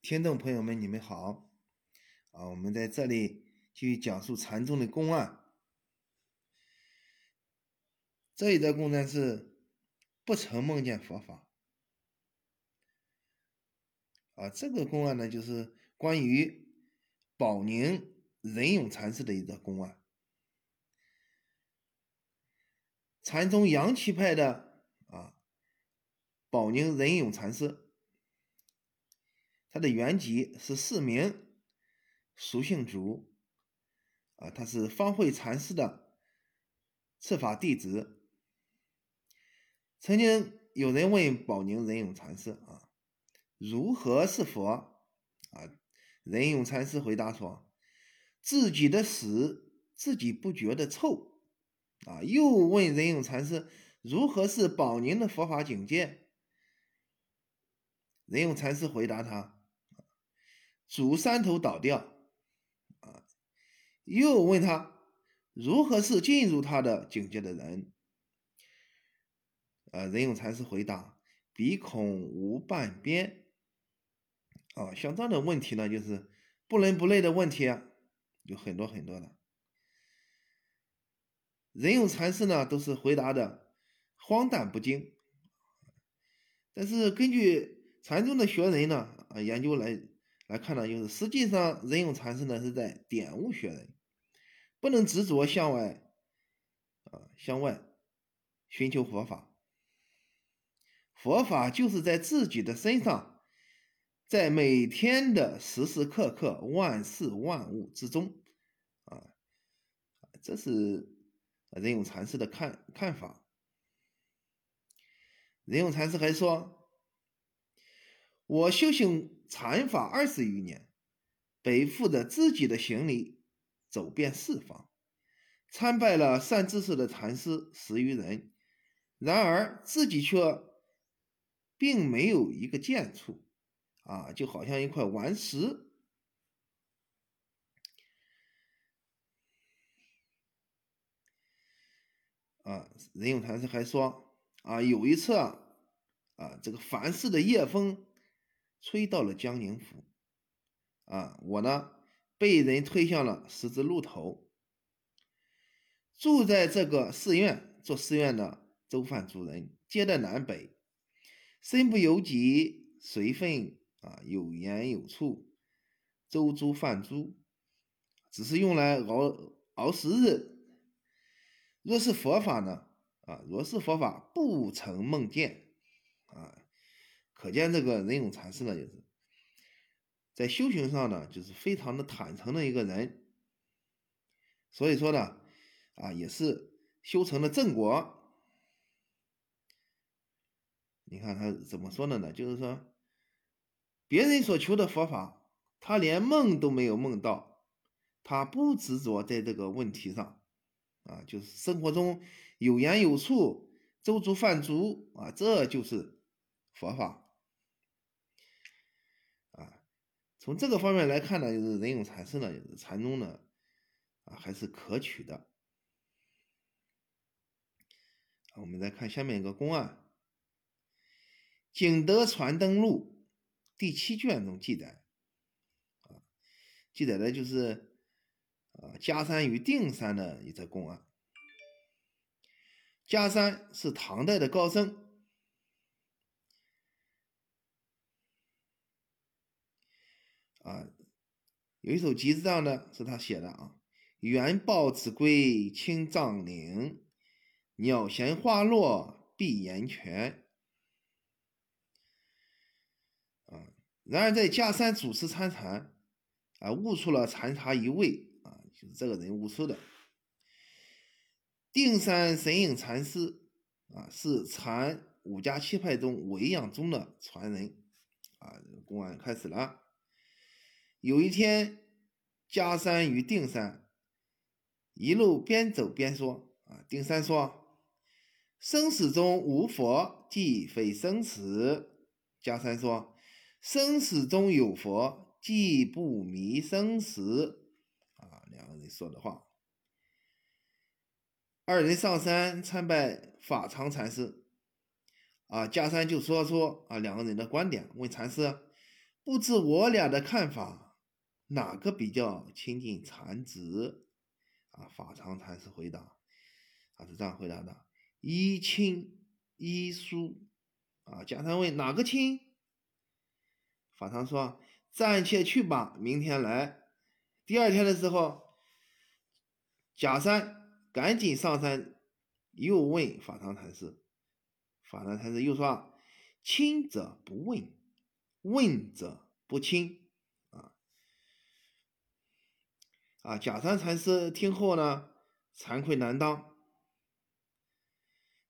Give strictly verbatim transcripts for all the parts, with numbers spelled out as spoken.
听众朋友们，你们好啊！我们在这里去讲述禅宗的公案。这一则公案是不曾梦见佛法啊。这个公案呢，就是关于保宁仁勇禅师的一则公案。禅宗阳气派的啊，保宁仁勇禅师。他的原籍是释名俗姓竹啊，他是方会禅师的赤法弟子。曾经有人问保宁仁勇禅师啊，如何是佛啊？仁勇禅师回答说，自己的屎自己不觉得臭啊。又问仁勇禅师如何是保宁的佛法境界？仁勇禅师回答他，主山头倒掉啊。又问他如何是进入他的境界的人啊？仁勇禅师回答，鼻孔无半边啊。像这样的问题呢，就是不伦不类的问题啊，有很多很多的。仁勇禅师呢，都是回答的荒诞不经。但是根据禅宗的学人呢啊研究来来看呢，就是实际上仁勇禅师呢是在点悟学人，不能执着向外啊，向外寻求佛法。佛法就是在自己的身上，在每天的时时刻刻万事万物之中啊。这是仁勇禅师的看看法。仁勇禅师还说，我修行禅法二十余年，背负着自己的行李走遍四方，参拜了善知识的禅师十余人，然而自己却并没有一个见处啊，就好像一块顽石。啊，仁勇禅师还说啊，有一次啊，啊这个凡世的夜风吹到了江宁府啊，我呢被人推向了十字路头。住在这个寺院做寺院的周范族人接待南北，身不由己，随分啊，有言有处，周猪贩猪，只是用来熬熬时日。若是佛法呢啊，若是佛法不曾梦见啊。可见这个仁勇禅师呢，就是在修行上呢，就是非常的坦诚的一个人。所以说呢，啊，也是修成了正果。你看他怎么说的呢？就是说，别人所求的佛法，他连梦都没有梦到，他不执着在这个问题上，啊，就是生活中有言有处，周足饭足啊，这就是佛法。从这个方面来看呢，就是仁勇禅师呢，就是禅宗呢，啊，还是可取的。我们再看下面一个公案，《景德传灯录》第七卷中记载，啊，记载的就是啊嘉山与定山的一则公案。嘉山是唐代的高僧。啊，有一首集子上呢是他写的啊，猿报子规青藏岭，鸟衔花落碧岩泉。啊，然而在嘉山主持参禅啊，悟出了禅茶一味啊，就是这个人悟出的。定山神隐禅师啊，是禅五家七派中维养宗的传人啊。公案开始了。有一天，嘉山与定山一路边走边说啊，定山说，生死中无佛，即非生死。嘉山说，生死中有佛，即不迷生死。啊，两个人说的话。二人上山参拜法常禅师啊，嘉山就说出啊两个人的观点，问禅师，不知我俩的看法，哪个比较亲近禅旨？啊，法常禅师回答，他是这样回答的：一亲一疏。啊，家禅问哪个亲？法常说：暂且去吧，明天来。第二天的时候，假山赶紧上山，又问法常禅师。法常禅师又说：亲者不问，问者不亲。啊啊！假山禅师听后呢，惭愧难当。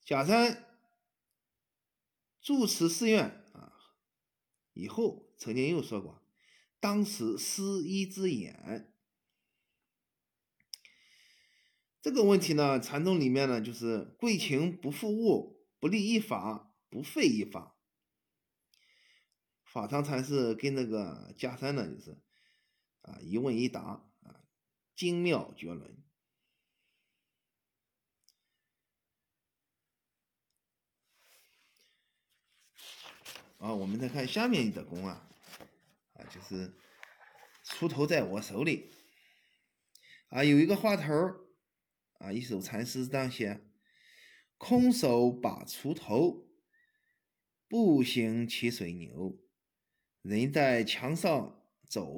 假山住持寺院啊，以后曾经又说过，当时失一只眼。这个问题呢，禅宗里面呢，就是贵情不附物，不立一法，不废一法。法常禅师跟那个家山呢，就是啊一问一答啊，精妙绝伦。啊，我们再看下面一则公啊，啊就是锄头在我手里啊，有一个话头啊，一首禅诗这样写：空手把锄头，步行骑水牛，人在墙上走，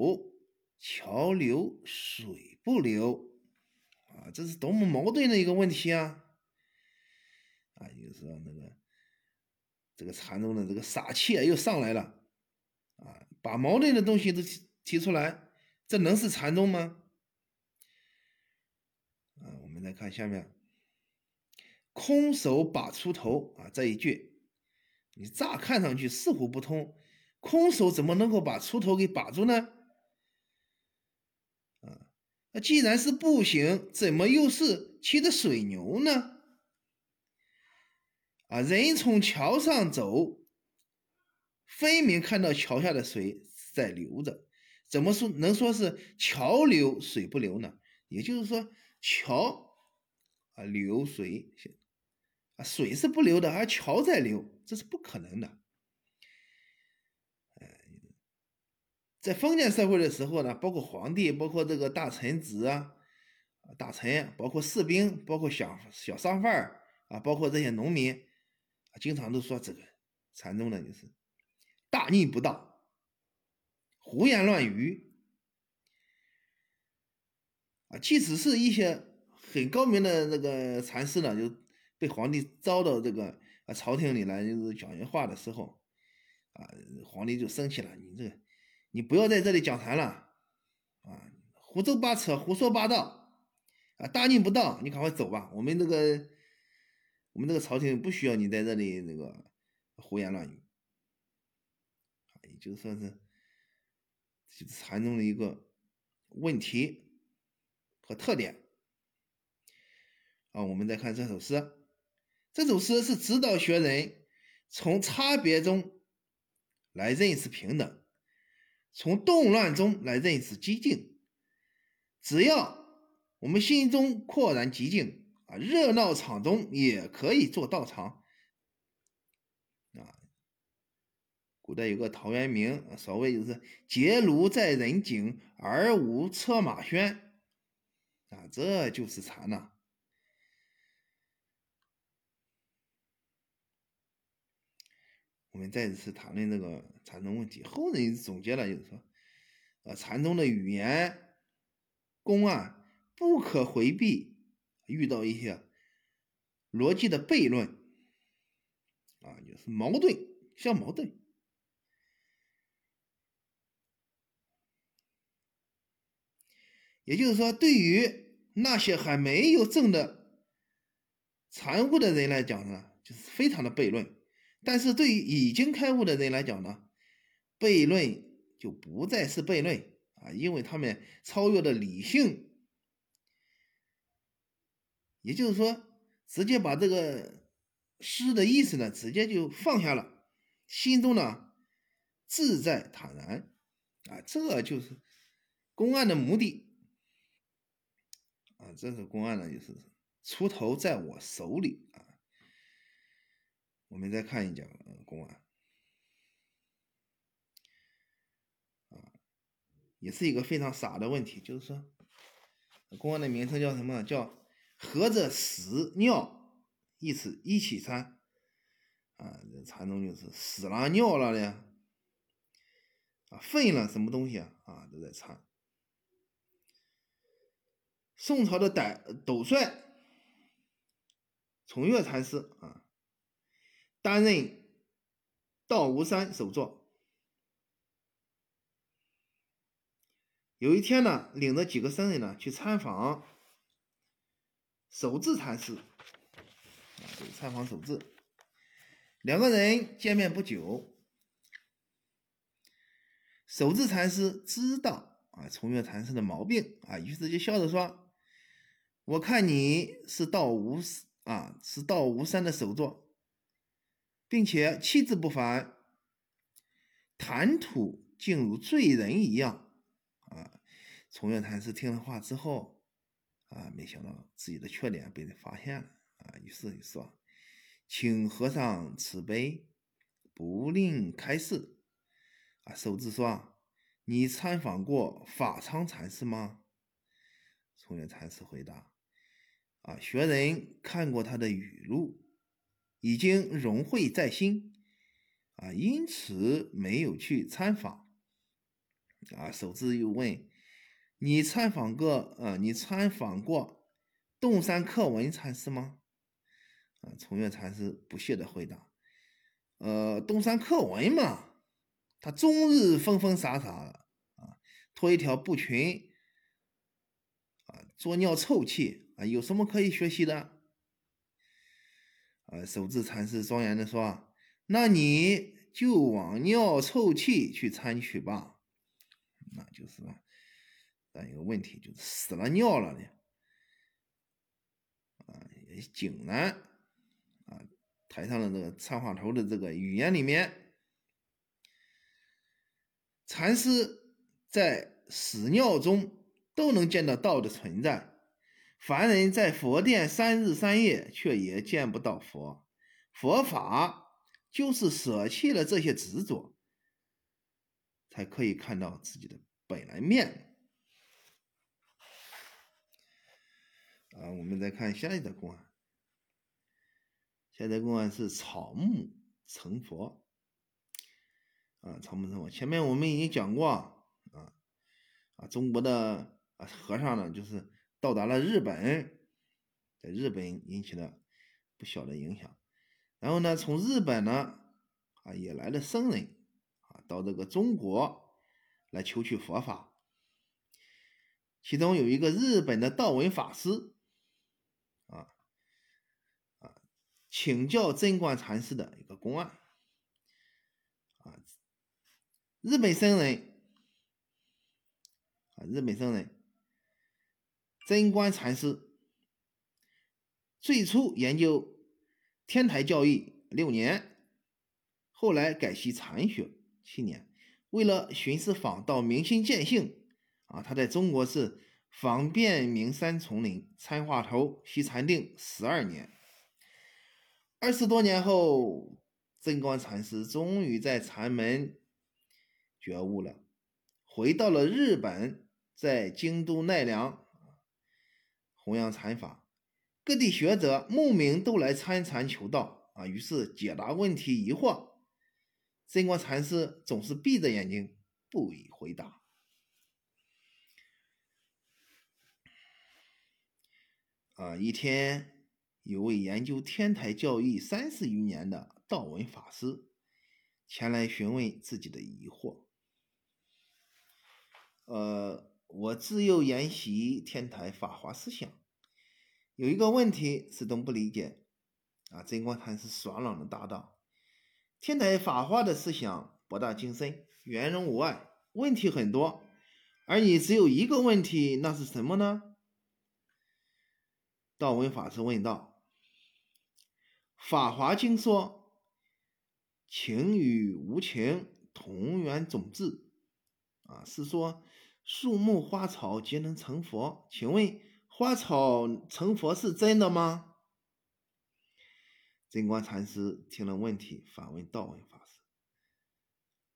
桥流水不流。啊，这是多么矛盾的一个问题啊！啊，就是说那个。这个禅宗的这个傻气又上来了啊，把矛盾的东西都提出来，这能是禅宗吗？啊，我们来看下面，空手把锄头啊这一句，你乍看上去似乎不通，空手怎么能够把锄头给把住呢？啊，那既然是步行，怎么又是骑着水牛呢？啊，人从桥上走，分明看到桥下的水在流着，怎么说能说是桥流水不流呢？也就是说，桥啊流水啊，水是不流的，而桥在流，这是不可能的。在封建社会的时候呢，包括皇帝，包括这个大臣子啊、大臣啊，包括士兵，包括小小商贩啊，包括这些农民。经常都说这个禅宗呢，就是大逆不道、胡言乱语啊。即使是一些很高明的那个禅师呢，就被皇帝招到这个啊朝廷里来，就是讲人话的时候啊，皇帝就生气了：“你这个，你不要在这里讲禅了啊，胡诌八扯、胡说八道啊，大逆不道，你赶快走吧，我们这个。”我们这个朝廷不需要你在这里那个胡言乱语，也就算是禅宗的一个问题和特点啊。我们再看这首诗，这首诗是指导学人从差别中来认识平等，从动乱中来认识激进。只要我们心中豁然激进啊，热闹场中也可以做道场啊。古代有个陶渊明，所谓就是结庐在人境，而无车马喧啊，这就是禅呐。我们再次谈论这个禅宗问题，后人总结了，就是说，呃、啊，禅宗的语言公啊，不可回避。遇到一些逻辑的悖论啊，就是矛盾像矛盾也就是说，对于那些还没有证的禅悟的人来讲呢，就是非常的悖论，但是对于已经开悟的人来讲呢，悖论就不再是悖论啊，因为他们超越了理性。也就是说，直接把这个诗的意思呢，直接就放下了，心中呢自在坦然啊，这就是公案的目的啊。这首公案呢，就是锄头在我手里啊。我们再看一讲公案，也是一个非常傻的问题，就是说公案的名称叫什么呢？叫合着屎尿一起一起参啊，这禅宗就是屎了尿了的啊，粪了什么东西啊啊都在参。宋朝的逮斗帅崇越禅师啊，担任道无山首座。有一天呢，领着几个僧人呢去参访守志禅师啊，这个参访守志，两个人见面不久，守志禅师知道啊崇越禅师的毛病啊，于是就笑着说：“我看你是道无啊，是道无山的首座，并且气质不凡，谈吐竟如醉人一样啊。”崇越禅师听了话之后啊，没想到自己的缺点被人发现了啊，于是就说：“请和尚慈悲，不吝开示。”啊，守志说：“你参访过法昌禅师吗？”崇越禅师回答：“啊，学人看过他的语录，已经融会在心啊，因此没有去参访。”啊，守志又问：“你参访过呃，你参访过洞山克文禅师吗？”啊，崇越禅师不屑的回答：“呃，洞山克文嘛，他终日疯疯傻傻的啊，脱一条布裙啊，作尿臭气。”啊，有什么可以学习的？呃，守志禅师庄严的说：“那你就往尿臭气去参取吧。”那就是这样一个问题，就是死了尿了呢。啊，也井然啊，台上的这个参话头的这个语言里面，禅师在屎尿中都能见到道的存在。凡人在佛殿三日三夜，却也见不到佛。佛法就是舍弃了这些执着，才可以看到自己的本来面。啊，我们再看下一则公案。下一则公案是草木成佛。啊，草木成佛。前面我们已经讲过啊啊，中国的啊和尚呢，就是到达了日本，在日本引起了不小的影响。然后呢，从日本呢啊也来了僧人啊，到这个中国来求取佛法。其中有一个日本的道文法师啊啊请教贞观禅师的一个公案啊，日本僧人啊日本僧人。贞观禅师最初研究天台教义六年，后来改习禅学七年。为了寻师访道，明心见性啊，他在中国是访遍名山丛林、参话头、西禅定十二年。二十多年后，贞观禅师终于在禅门觉悟了，回到了日本，在京都奈良。弘扬禅法，各地学者慕名都来参禅求道啊，于是解答问题疑惑，贞观禅师总是闭着眼睛不予回答。啊，一天，有位研究天台教义三十余年的道文法师前来询问自己的疑惑。呃，我自幼研习天台法华思想。有一个问题始终不理解啊！贞观禅师爽朗的答道：“天台法华的思想博大精深，圆融无碍，问题很多，而你只有一个问题，那是什么呢？”道文法师问道：“法华经说，情与无情同源种质啊，是说树木花草皆能成佛，请问花草成佛是真的吗？”贞观禅师听了问题，反问道文法师：“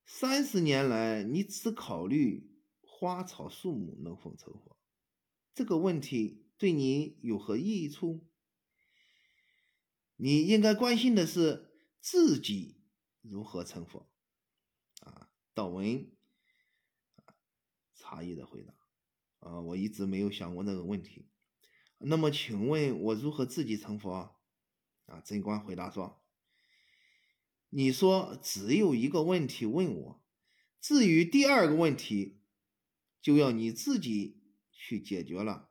三十年来，你只考虑花草树木能否存活？这个问题对你有何益处？你应该关心的是自己如何存活。啊，道文诧异的回答：啊，我一直没有想过这个问题。那么请问我如何自己成佛？啊，贞观回答说：你说只有一个问题问我，至于第二个问题就要你自己去解决了。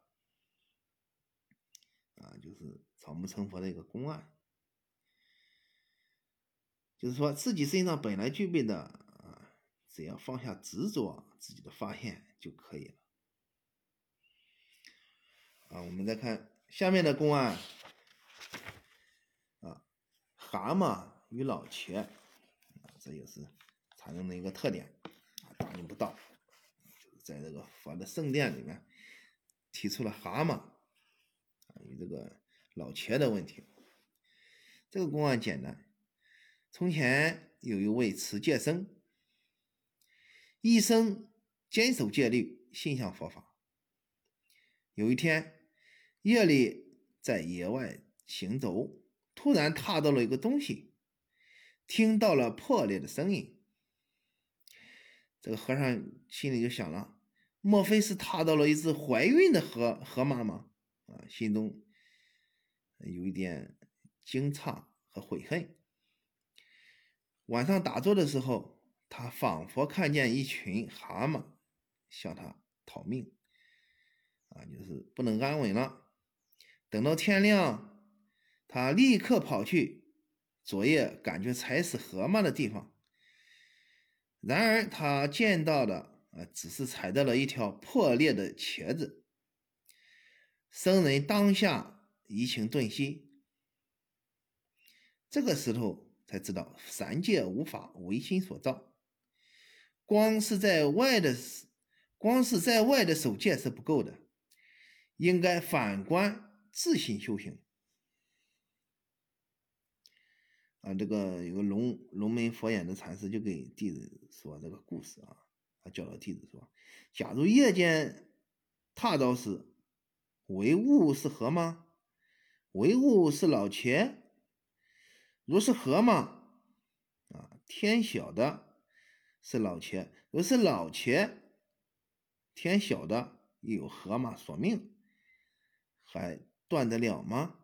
啊，就是草木成佛的一个公案，就是说自己身上本来具备的，啊，只要放下执着自己的发现就可以了。啊，我们再看下面的公案。啊，蛤蟆与老茄，啊，这也是禅宗的一个特点，啊，大逆不道，就是在这个佛的圣殿里面提出了蛤蟆，啊，与这个老茄的问题。这个公案简单。从前有一位持戒僧，一生坚守戒律，信向佛法。有一天夜里在野外行走，突然踏到了一个东西，听到了破裂的声音。这个和尚心里就想了，莫非是踏到了一只怀孕的河河马吗？啊，心中有一点惊诧和悔恨。晚上打坐的时候，他仿佛看见一群蛤蟆向他讨命。啊，就是不能安稳了。等到天亮，他立刻跑去昨夜感觉踩死河马的地方。然而他见到的，啊，只是踩到了一条破裂的茄子。僧人当下移情顿息，这个时候才知道三界无法，唯心所造。光是在外的光是在外的守戒是不够的，应该反观自行修行。啊，这个有个龙龙门佛眼的禅师就给弟子说这个故事啊，他教导弟子说：假如夜间踏到时，唯物是河吗？唯物是老茄？如是河吗？啊，天晓的是老茄，如是老茄，天晓的也有河马索命，还断得了吗？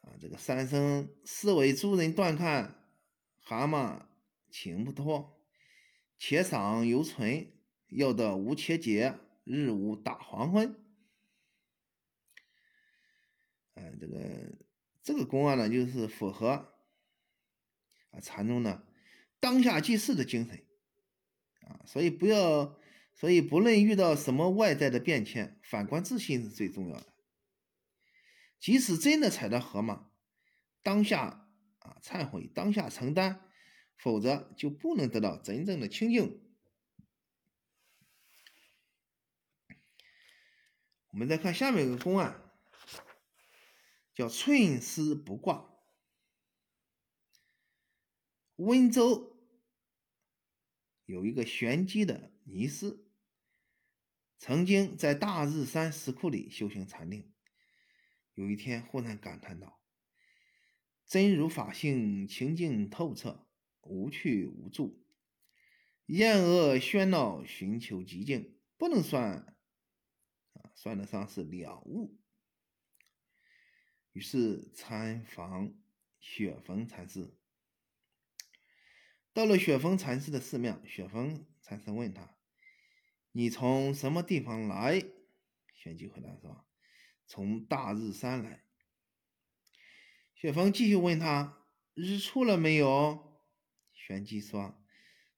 啊，这个三生思维诸人断看，蛤蟆情不脱，茄赏犹存，要得无茄节，日无大黄昏。啊，这个这个公案呢，就是符合啊禅宗呢当下即是的精神啊，所以不要。所以不论遇到什么外在的变迁，反观自性是最重要的。即使真的踩到河马，当下啊忏悔，当下承担，否则就不能得到真正的清净。我们再看下面一个公案，叫寸丝不挂。温州有一个玄机的尼师，曾经在大日山石窟里修行禅定。有一天忽然感叹道：真如法性清净透彻，无去无助，厌恶喧闹，寻求极境，不能算啊算得上是了悟。于是参访雪峰禅师。到了雪峰禅师的寺庙，雪峰禅师问他：你从什么地方来？玄机回答说：从大日山来。雪峰继续问他：日出了没有？玄机说：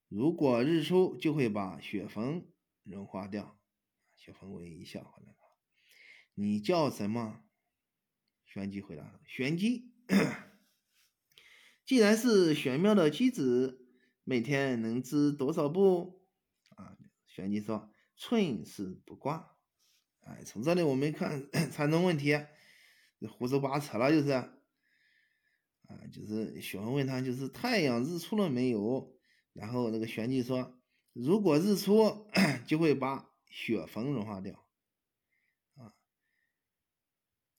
如果日出就会把雪峰融化掉。雪峰微一笑回答他：你叫什么？玄机回答他：玄机既然是玄妙的机子，每天能织多少布？啊，玄机说：寸丝不挂。哎，从这里我们看禅宗问题，胡说八扯了就是。啊，就是学问问他就是太阳日出了没有？然后那个玄机说：如果日出就会把雪峰融化掉啊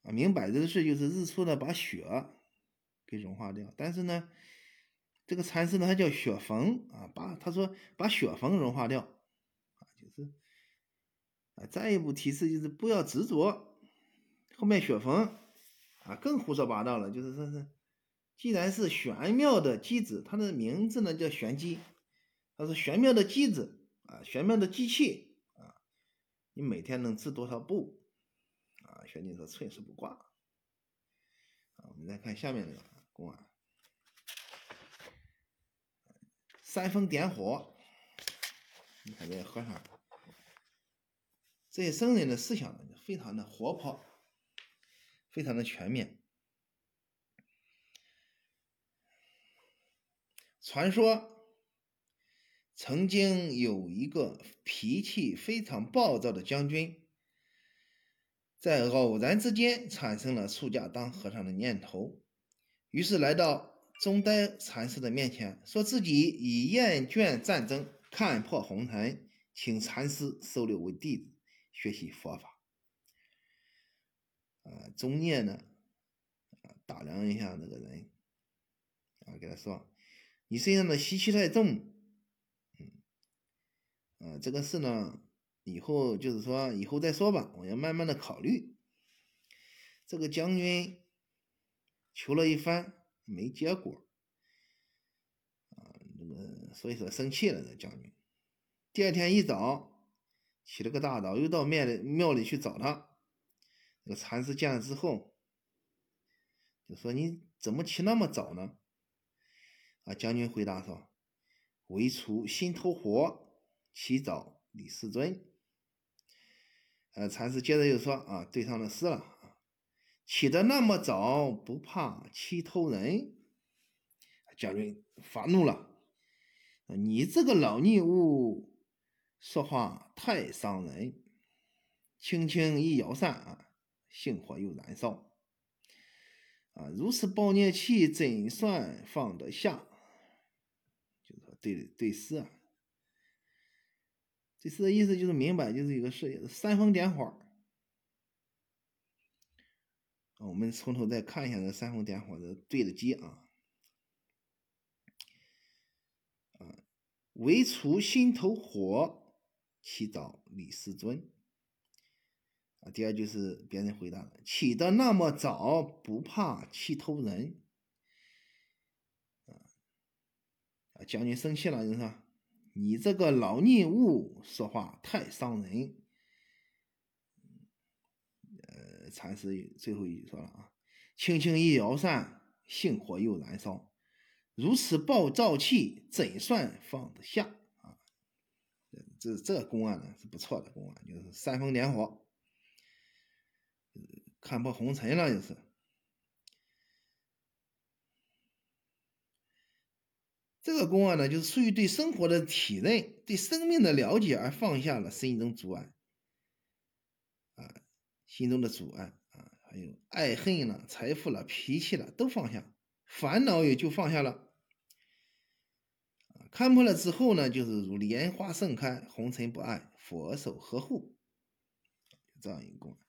啊！明摆着的事就是日出呢把雪给融化掉，但是呢这个禅师呢他叫雪峰啊，把他说把雪峰融化掉啊，就是啊再一步提示就是不要执着。后面雪峰啊更胡说八道了，就是说是既然是玄妙的机子，它的名字呢叫玄机，它是玄妙的机子啊，玄妙的机器啊，你每天能织多少布啊？玄机说寸是不挂啊。我们再看下面这个公案，煽风点火。你看这和尚，这些僧人的思想呢非常的活泼，非常的全面。传说曾经有一个脾气非常暴躁的将军，在偶然之间产生了出家当和尚的念头，于是来到宗呆禅师的面前，说自己已厌倦战争，看破红尘，请禅师收留为弟子，学习佛法。呃、中介呢、呃、打量一下这个人啊，给他说你身上的习气太重，呃，这个事呢，以后就是说以后再说吧，我要慢慢的考虑。这个将军求了一番没结果，啊，这个所以说生气了。这将军第二天一早起了个大早，又到庙里庙里去找他。这个禅师见了之后，就说你怎么起那么早呢？啊，将军回答说：“为除心头火。”起早李世尊。呃，禅师接着又说啊，对上了诗了啊，起得那么早不怕七偷人。将军发怒了，你这个老逆物说话太伤人，轻轻一摇扇啊，性火又燃烧啊，如此暴虐气怎算放得下？就是说对对诗啊。这诗的意思就是明白，就是一个事业煽风点火。我们从头再看一下这煽风点火的对的机啊。啊，唯除心头火，起早李世尊。啊，第二就是别人回答了，起得那么早不怕气偷人。啊，将军生气了，人说。你这个老逆物说话太伤人。呃，禅师最后一句说了啊，轻轻一摇扇，性火又燃烧，如此暴躁气怎算放得下啊？这这个公案呢是不错的公案，就是煽风点火，看破红尘了，就是。这个公案呢，就是出于对生活的体认、对生命的了解而放下了心中阻碍，啊，心中的阻碍啊，还有爱恨了、财富了、脾气了都放下，烦恼也就放下了。啊、看破了之后呢，就是如莲花盛开，红尘不爱，佛手呵护，这样一个公案。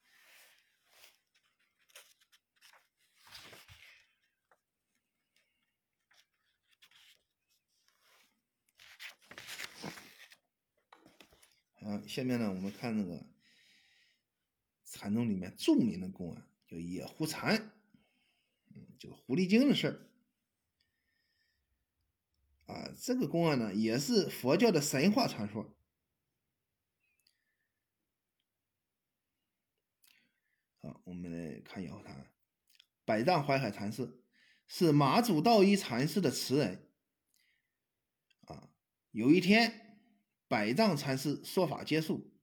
啊，下面呢，我们看那个禅宗里面著名的公案，叫野狐禅，嗯，就是狐狸精的事儿。啊，这个公案呢，也是佛教的神话传说。啊，我们来看野狐禅，百丈怀海禅师是马祖道一禅师的词人。啊，有一天。百丈禅师说法结束，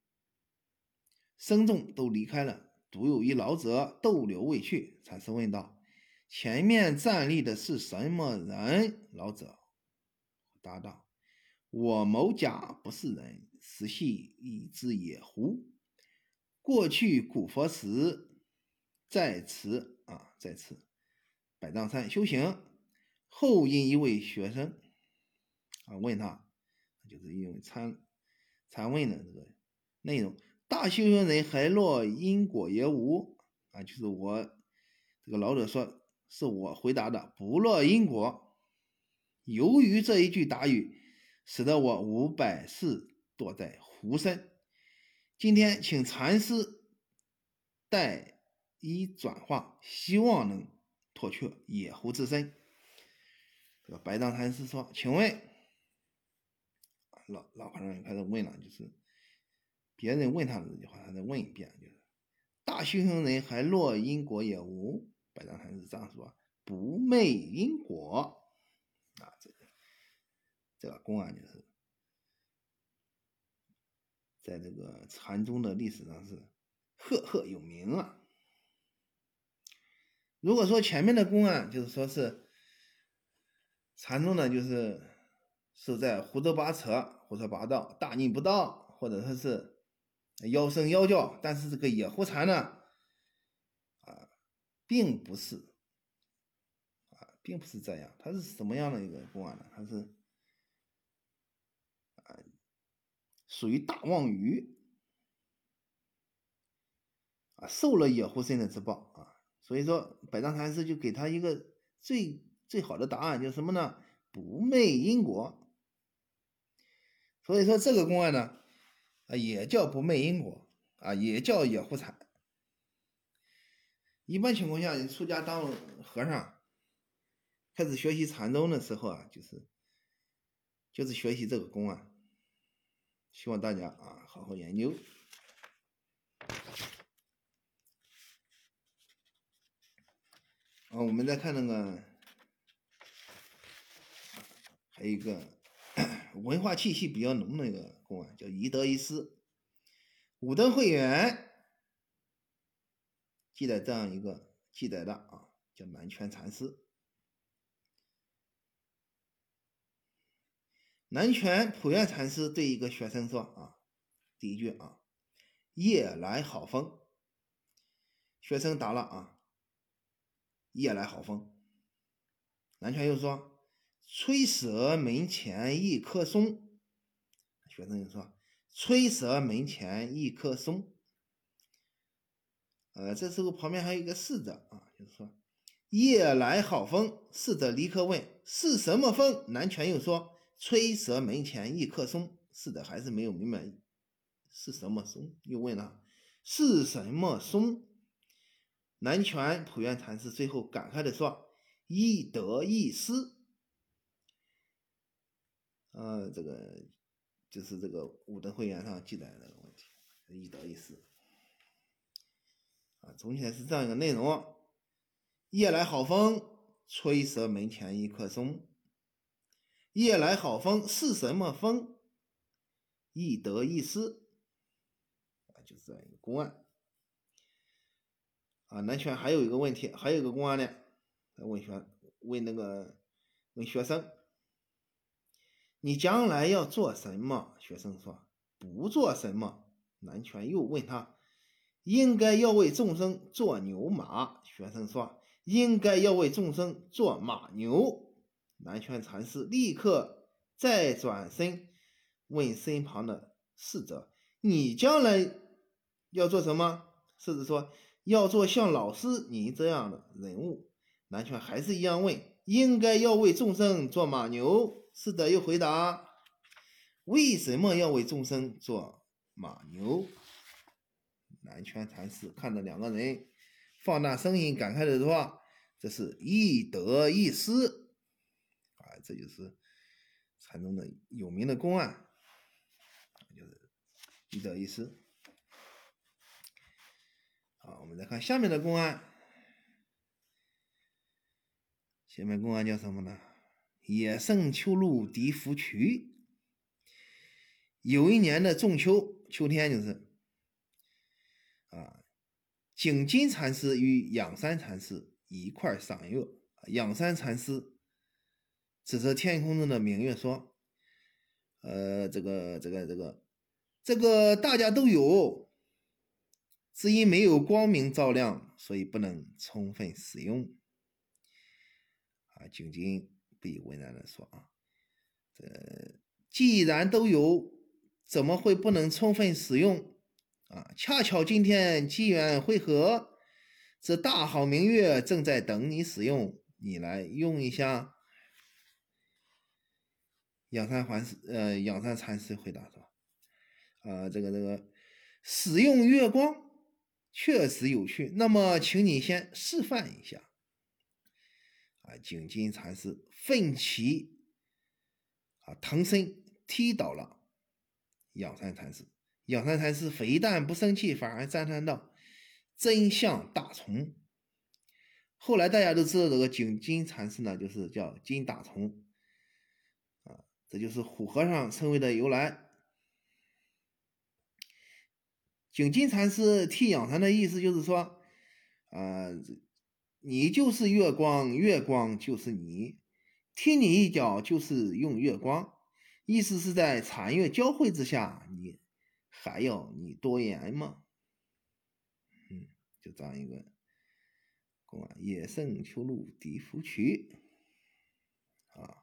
僧众都离开了，独有一老者逗留未去。禅师问道：“前面站立的是什么人？”老者答道：“我某甲不是人，实系一只野狐。过去古佛时，在此啊，在此百丈山修行，后因一位学生啊问他。”就是因为参参问的这个内容。大修行人还落因果也无啊，就是我这个老者说是我回答的，不落因果。由于这一句答语，使得我五百世堕在狐身。今天请禅师代一转化，希望能脱却野狐之身。这个白丈禅师说：“请问，老老和尚开始问了，就是别人问他的这句话，他再问一遍，就是大修行人还落因果也无？”白丈禅师这样说：“不昧因果。”啊，这个这个公案就是在这个禅宗的历史上是赫赫有名啊。如果说前面的公案就是说是禅宗呢，就是是在胡说八扯、胡说八道、大逆不道，或者说是妖声妖教，但是这个野狐禅呢，啊，并不是啊，并不是这样。它是什么样的一个公案呢？它是啊，属于大妄语啊，受了野狐身的之报啊，所以说百丈禅师就给他一个最。最好的答案就是什么呢？不昧因果。所以说这个公案呢，啊，也叫不昧因果啊，也叫野狐禅。一般情况下，出家当和尚，开始学习禅宗的时候啊，就是就是学习这个公案。希望大家啊，好好研究。啊，我们再看那个。还有一个文化气息比较浓的一个公案，叫一德一失。五德慧远记载这样一个记载的啊，叫南泉禅师。南泉普愿禅师对一个学生说啊，第一句啊，夜来好风。学生答了啊，夜来好风。南泉又说，吹折门前一棵松。学生就说，吹折门前一棵松。呃，这时候旁边还有一个侍者啊，就是说夜来好风。侍者立刻问是什么风，南泉又说吹折门前一棵松。侍者还是没有明白是什么松，又问了是什么松。南泉普愿禅师最后感慨地说，一得一失。呃，这个就是这个五德慧远上记载的那个问题，一德一失啊，总体来是这样一个内容：夜来好风，吹折门前一棵松。夜来好风是什么风？一德一失啊，就是这样一个公案啊。南泉还有一个问题，还有一个公案呢，问学问那个问学生。你将来要做什么？学生说不做什么。南泉又问他，应该要为众生做牛马。学生说应该要为众生做马牛。南泉禅师立刻再转身问身旁的侍者，你将来要做什么？侍者说要做像老师您这样的人物。南泉还是一样问，应该要为众生做马牛。是的，又回答为什么要为众生做马牛。南泉禅师看着两个人，放大声音感慨地说，这是一德一失啊，这就是禅宗的有名的公案，就是一德一失啊。我们再看下面的公案，下面公案叫什么呢？野胜秋露笛芙渠。有一年的仲秋，秋天就是啊，景金禅师与仰山禅师一块赏月。仰山禅师指着天空中的明月说，呃这个这个这个这个大家都有，只因没有光明照亮，所以不能充分使用啊。景金被为难的说啊，这既然都有，怎么会不能充分使用啊？恰巧今天机缘会合，这大好明月正在等你使用，你来用一下。仰山禅师，呃，仰山禅师回答说：“啊，这个这个，使用月光确实有趣。那么，请你先示范一下。”啊，景金禅师奋起啊腾身踢倒了仰山禅师。仰山禅师非但不生气，反而赞叹道：“真像大虫。”后来大家都知道，这个景金禅师呢，就是叫金大虫。这就是虎和尚称谓的由来。景金禅师替仰山的意思就是说，啊、呃，你就是月光，月光就是你，踢你一脚就是用月光，意思是在禅月交汇之下，你还要你多言吗？嗯，就这样一个《野胜秋录笛福曲》啊。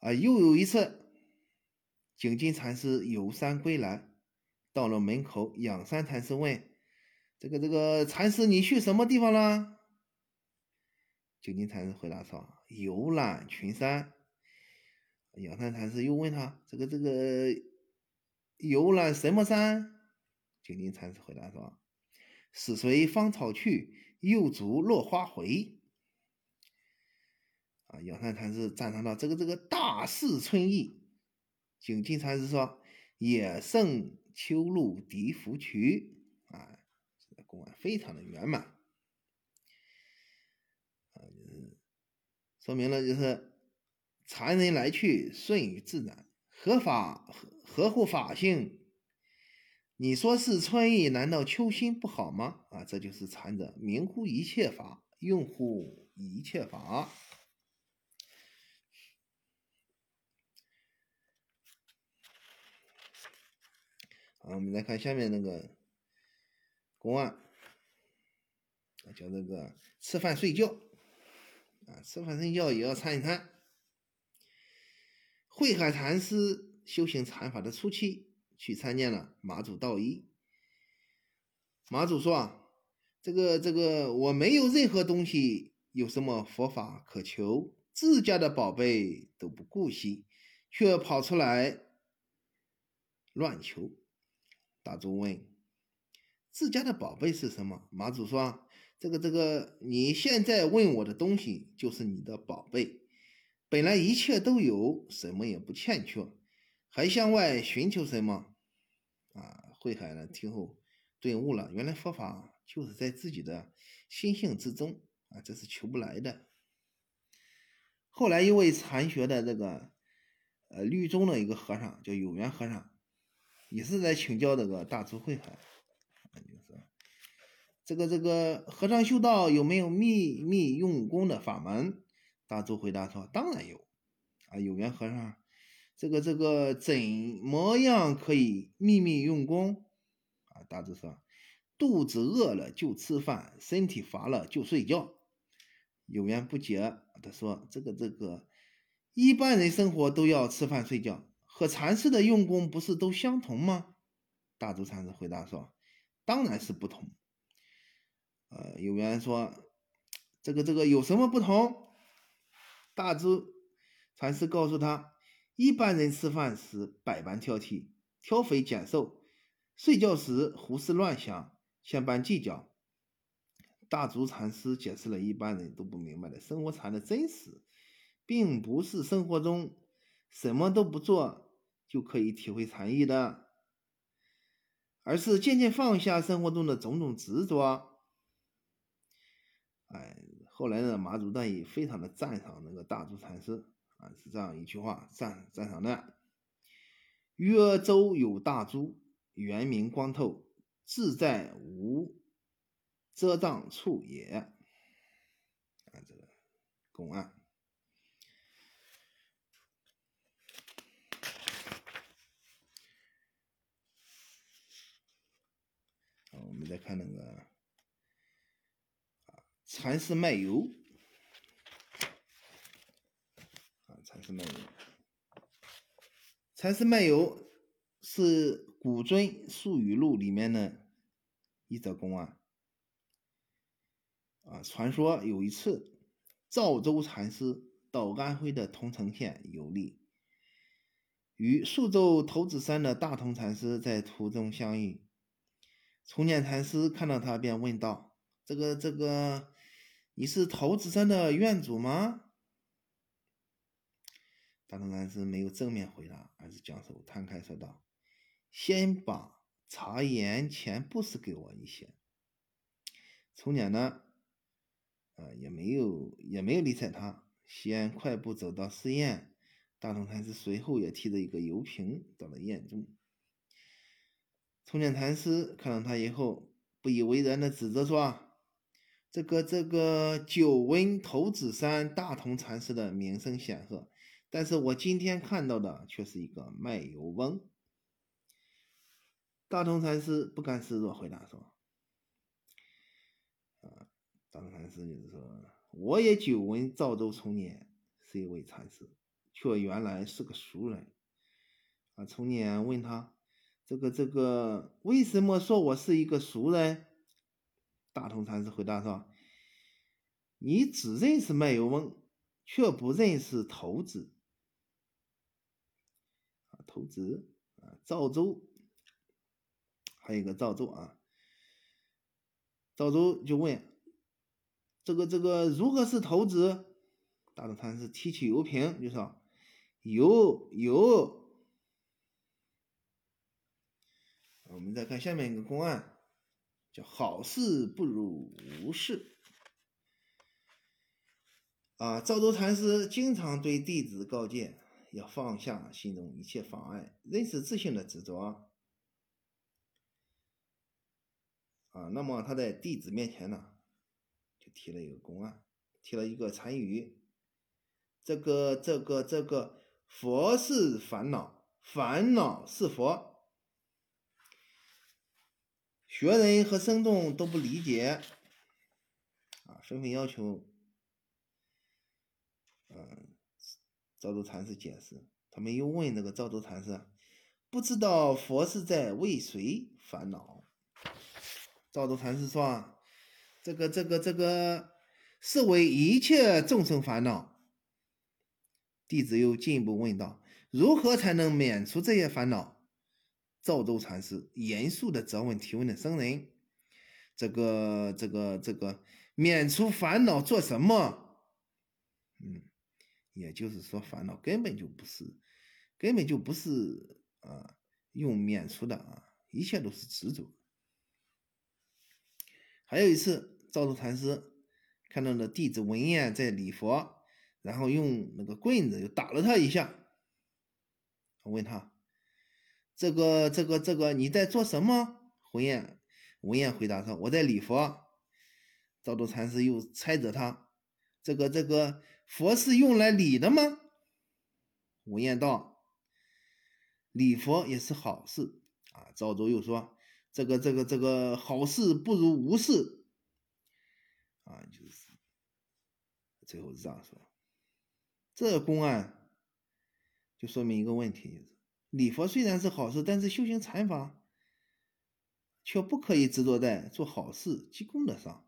啊，又有一次，景金禅师游山归来，到了门口，仰山禅师问：“这个这个禅师，你去什么地方了？”景金禅师回答说：“游览群山。”仰山禅师又问他：“这个这个游览什么山？”景金禅师回答说：“始随芳草去，又逐落花回。”仰山禅师赞叹到这个这个大势春意。景金禅师说：“野胜秋录笛福曲。”啊，这个公案非常的圆满啊，就是说明了就是禅人来去顺于自然，合法合乎法性。你说是春意，难道秋心不好吗？啊，这就是禅者明乎一切法，用乎一切法。啊，我们来看下面那个公案，叫这个吃饭睡觉啊，吃饭睡觉也要参一参。慧海禅师修行禅法的初期，去参见了马祖道一。马祖说啊，这个这个我没有任何东西有什么佛法可求，自家的宝贝都不顾惜，却跑出来乱求。大祖问：“自家的宝贝是什么？”马祖说：“这个这个，你现在问我的东西就是你的宝贝。本来一切都有，什么也不欠缺，还向外寻求什么？”啊，慧海呢听后顿悟了，原来佛法就是在自己的心性之中啊，这是求不来的。后来一位禅学的这个呃律宗的一个和尚叫有缘和尚，也是在请教这个大智慧海，就是这个这个和尚修道有没有秘密用功的法门？大智回答说：“当然有。”啊，有缘和尚，这个这个怎么样可以秘密用功？啊，大智说：“肚子饿了就吃饭，身体乏了就睡觉。”有缘不解，他说：“这个这个，一般人生活都要吃饭睡觉。”和禅师的用功不是都相同吗？大足禅师回答说：“当然是不同。”呃，有缘说：“这个这个有什么不同？”大足禅师告诉他：“一般人吃饭时百般挑剔，挑肥拣瘦；睡觉时胡思乱想，千般计较。”大足禅师解释了一般人都不明白的生活禅的真实，并不是生活中什么都不做就可以体会禅意的，而是渐渐放下生活中的种种执着。哎，后来呢，马祖道一非常的赞赏那个大足禅师啊，是这样一句话赞赞赏的：“曰州有大足，圆明光透，自在无遮障处也。”啊，这个公案。我们再看那个禅师卖油蚕丝漫游，蚕丝漫游是古尊宿雨录里面的一则公案啊。传说有一次，赵州禅师到安徽的桐城县游历，与宿州头子山的大同禅师在途中相遇。崇念禅师看到他便问道：“这个这个，你是头子山的院主吗？”大同禅师没有正面回答，而是将手摊开说道：“先把茶盐钱布施给我一些。”崇念呢，呃，也没有也没有理睬他，先快步走到寺院。大同禅师随后也提着一个油瓶到了宴中。崇念禅师看到他以后，不以为然的指责说：“这个这个久闻头子山大同禅师的名声显赫，但是我今天看到的却是一个卖油翁。”大同禅师不甘示弱回答说：“啊，大同禅师就是说，我也久闻赵州崇念是一位禅师。”却原来是个熟人啊！崇念问他：“这个这个，为什么说我是一个熟人？”大同禅师回答说：“你只认识卖油翁，却不认识头子。啊，头子啊，赵州，还有一个赵州啊。赵州就问：这个这个，如何是头子？”大同禅师提起油瓶就说：“油油。”我们再看下面一个公案，叫好事不如无事啊。赵州禅师经常对弟子告诫，要放下心中一切妨碍，认识自性的执着啊。那么他在弟子面前呢，就提了一个公案，提了一个禅语。这个这个这个佛是烦恼，烦恼是佛。学人和僧众都不理解啊，纷纷要求嗯赵州禅师解释。他们又问那个赵州禅师，不知道佛是在为谁烦恼。赵州禅师说：“这个这个这个是为一切众生烦恼。”弟子又进一步问道：“如何才能免除这些烦恼？”赵州禅师严肃的责问提问的僧人：“这个这个这个，免除烦恼做什么？”嗯，也就是说，烦恼根本就不是，根本就不是啊，用免除的啊，一切都是执着。还有一次，赵州禅师看到了弟子文彦在礼佛。然后用那个棍子就打了他一下，问他：“这个这个这个，你在做什么？”文彦文彦回答说：“我在礼佛。”赵州禅师又猜着他：“这个这个，佛是用来礼的吗？”文彦道：“礼佛也是好事啊。”赵州又说：“这个这个这个，好事不如无事啊。”就是最后是这样说。这个公案就说明一个问题，就是礼佛虽然是好事，但是修行禅法却不可以执着在做好事积功德上，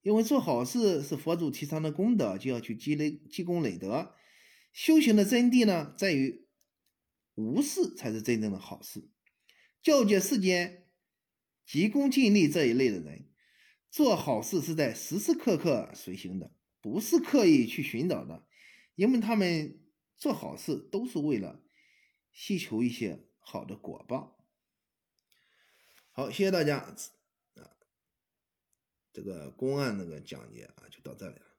因为做好事是佛祖提倡的功德，就要去积累积功累德。修行的真谛呢，在于无事才是真正的好事。教诫世间急功近利这一类的人，做好事是在时时刻刻随行的，不是刻意去寻找的，因为他们做好事都是为了希求一些好的果报。好，谢谢大家，这个公案那个讲解啊，就到这里了。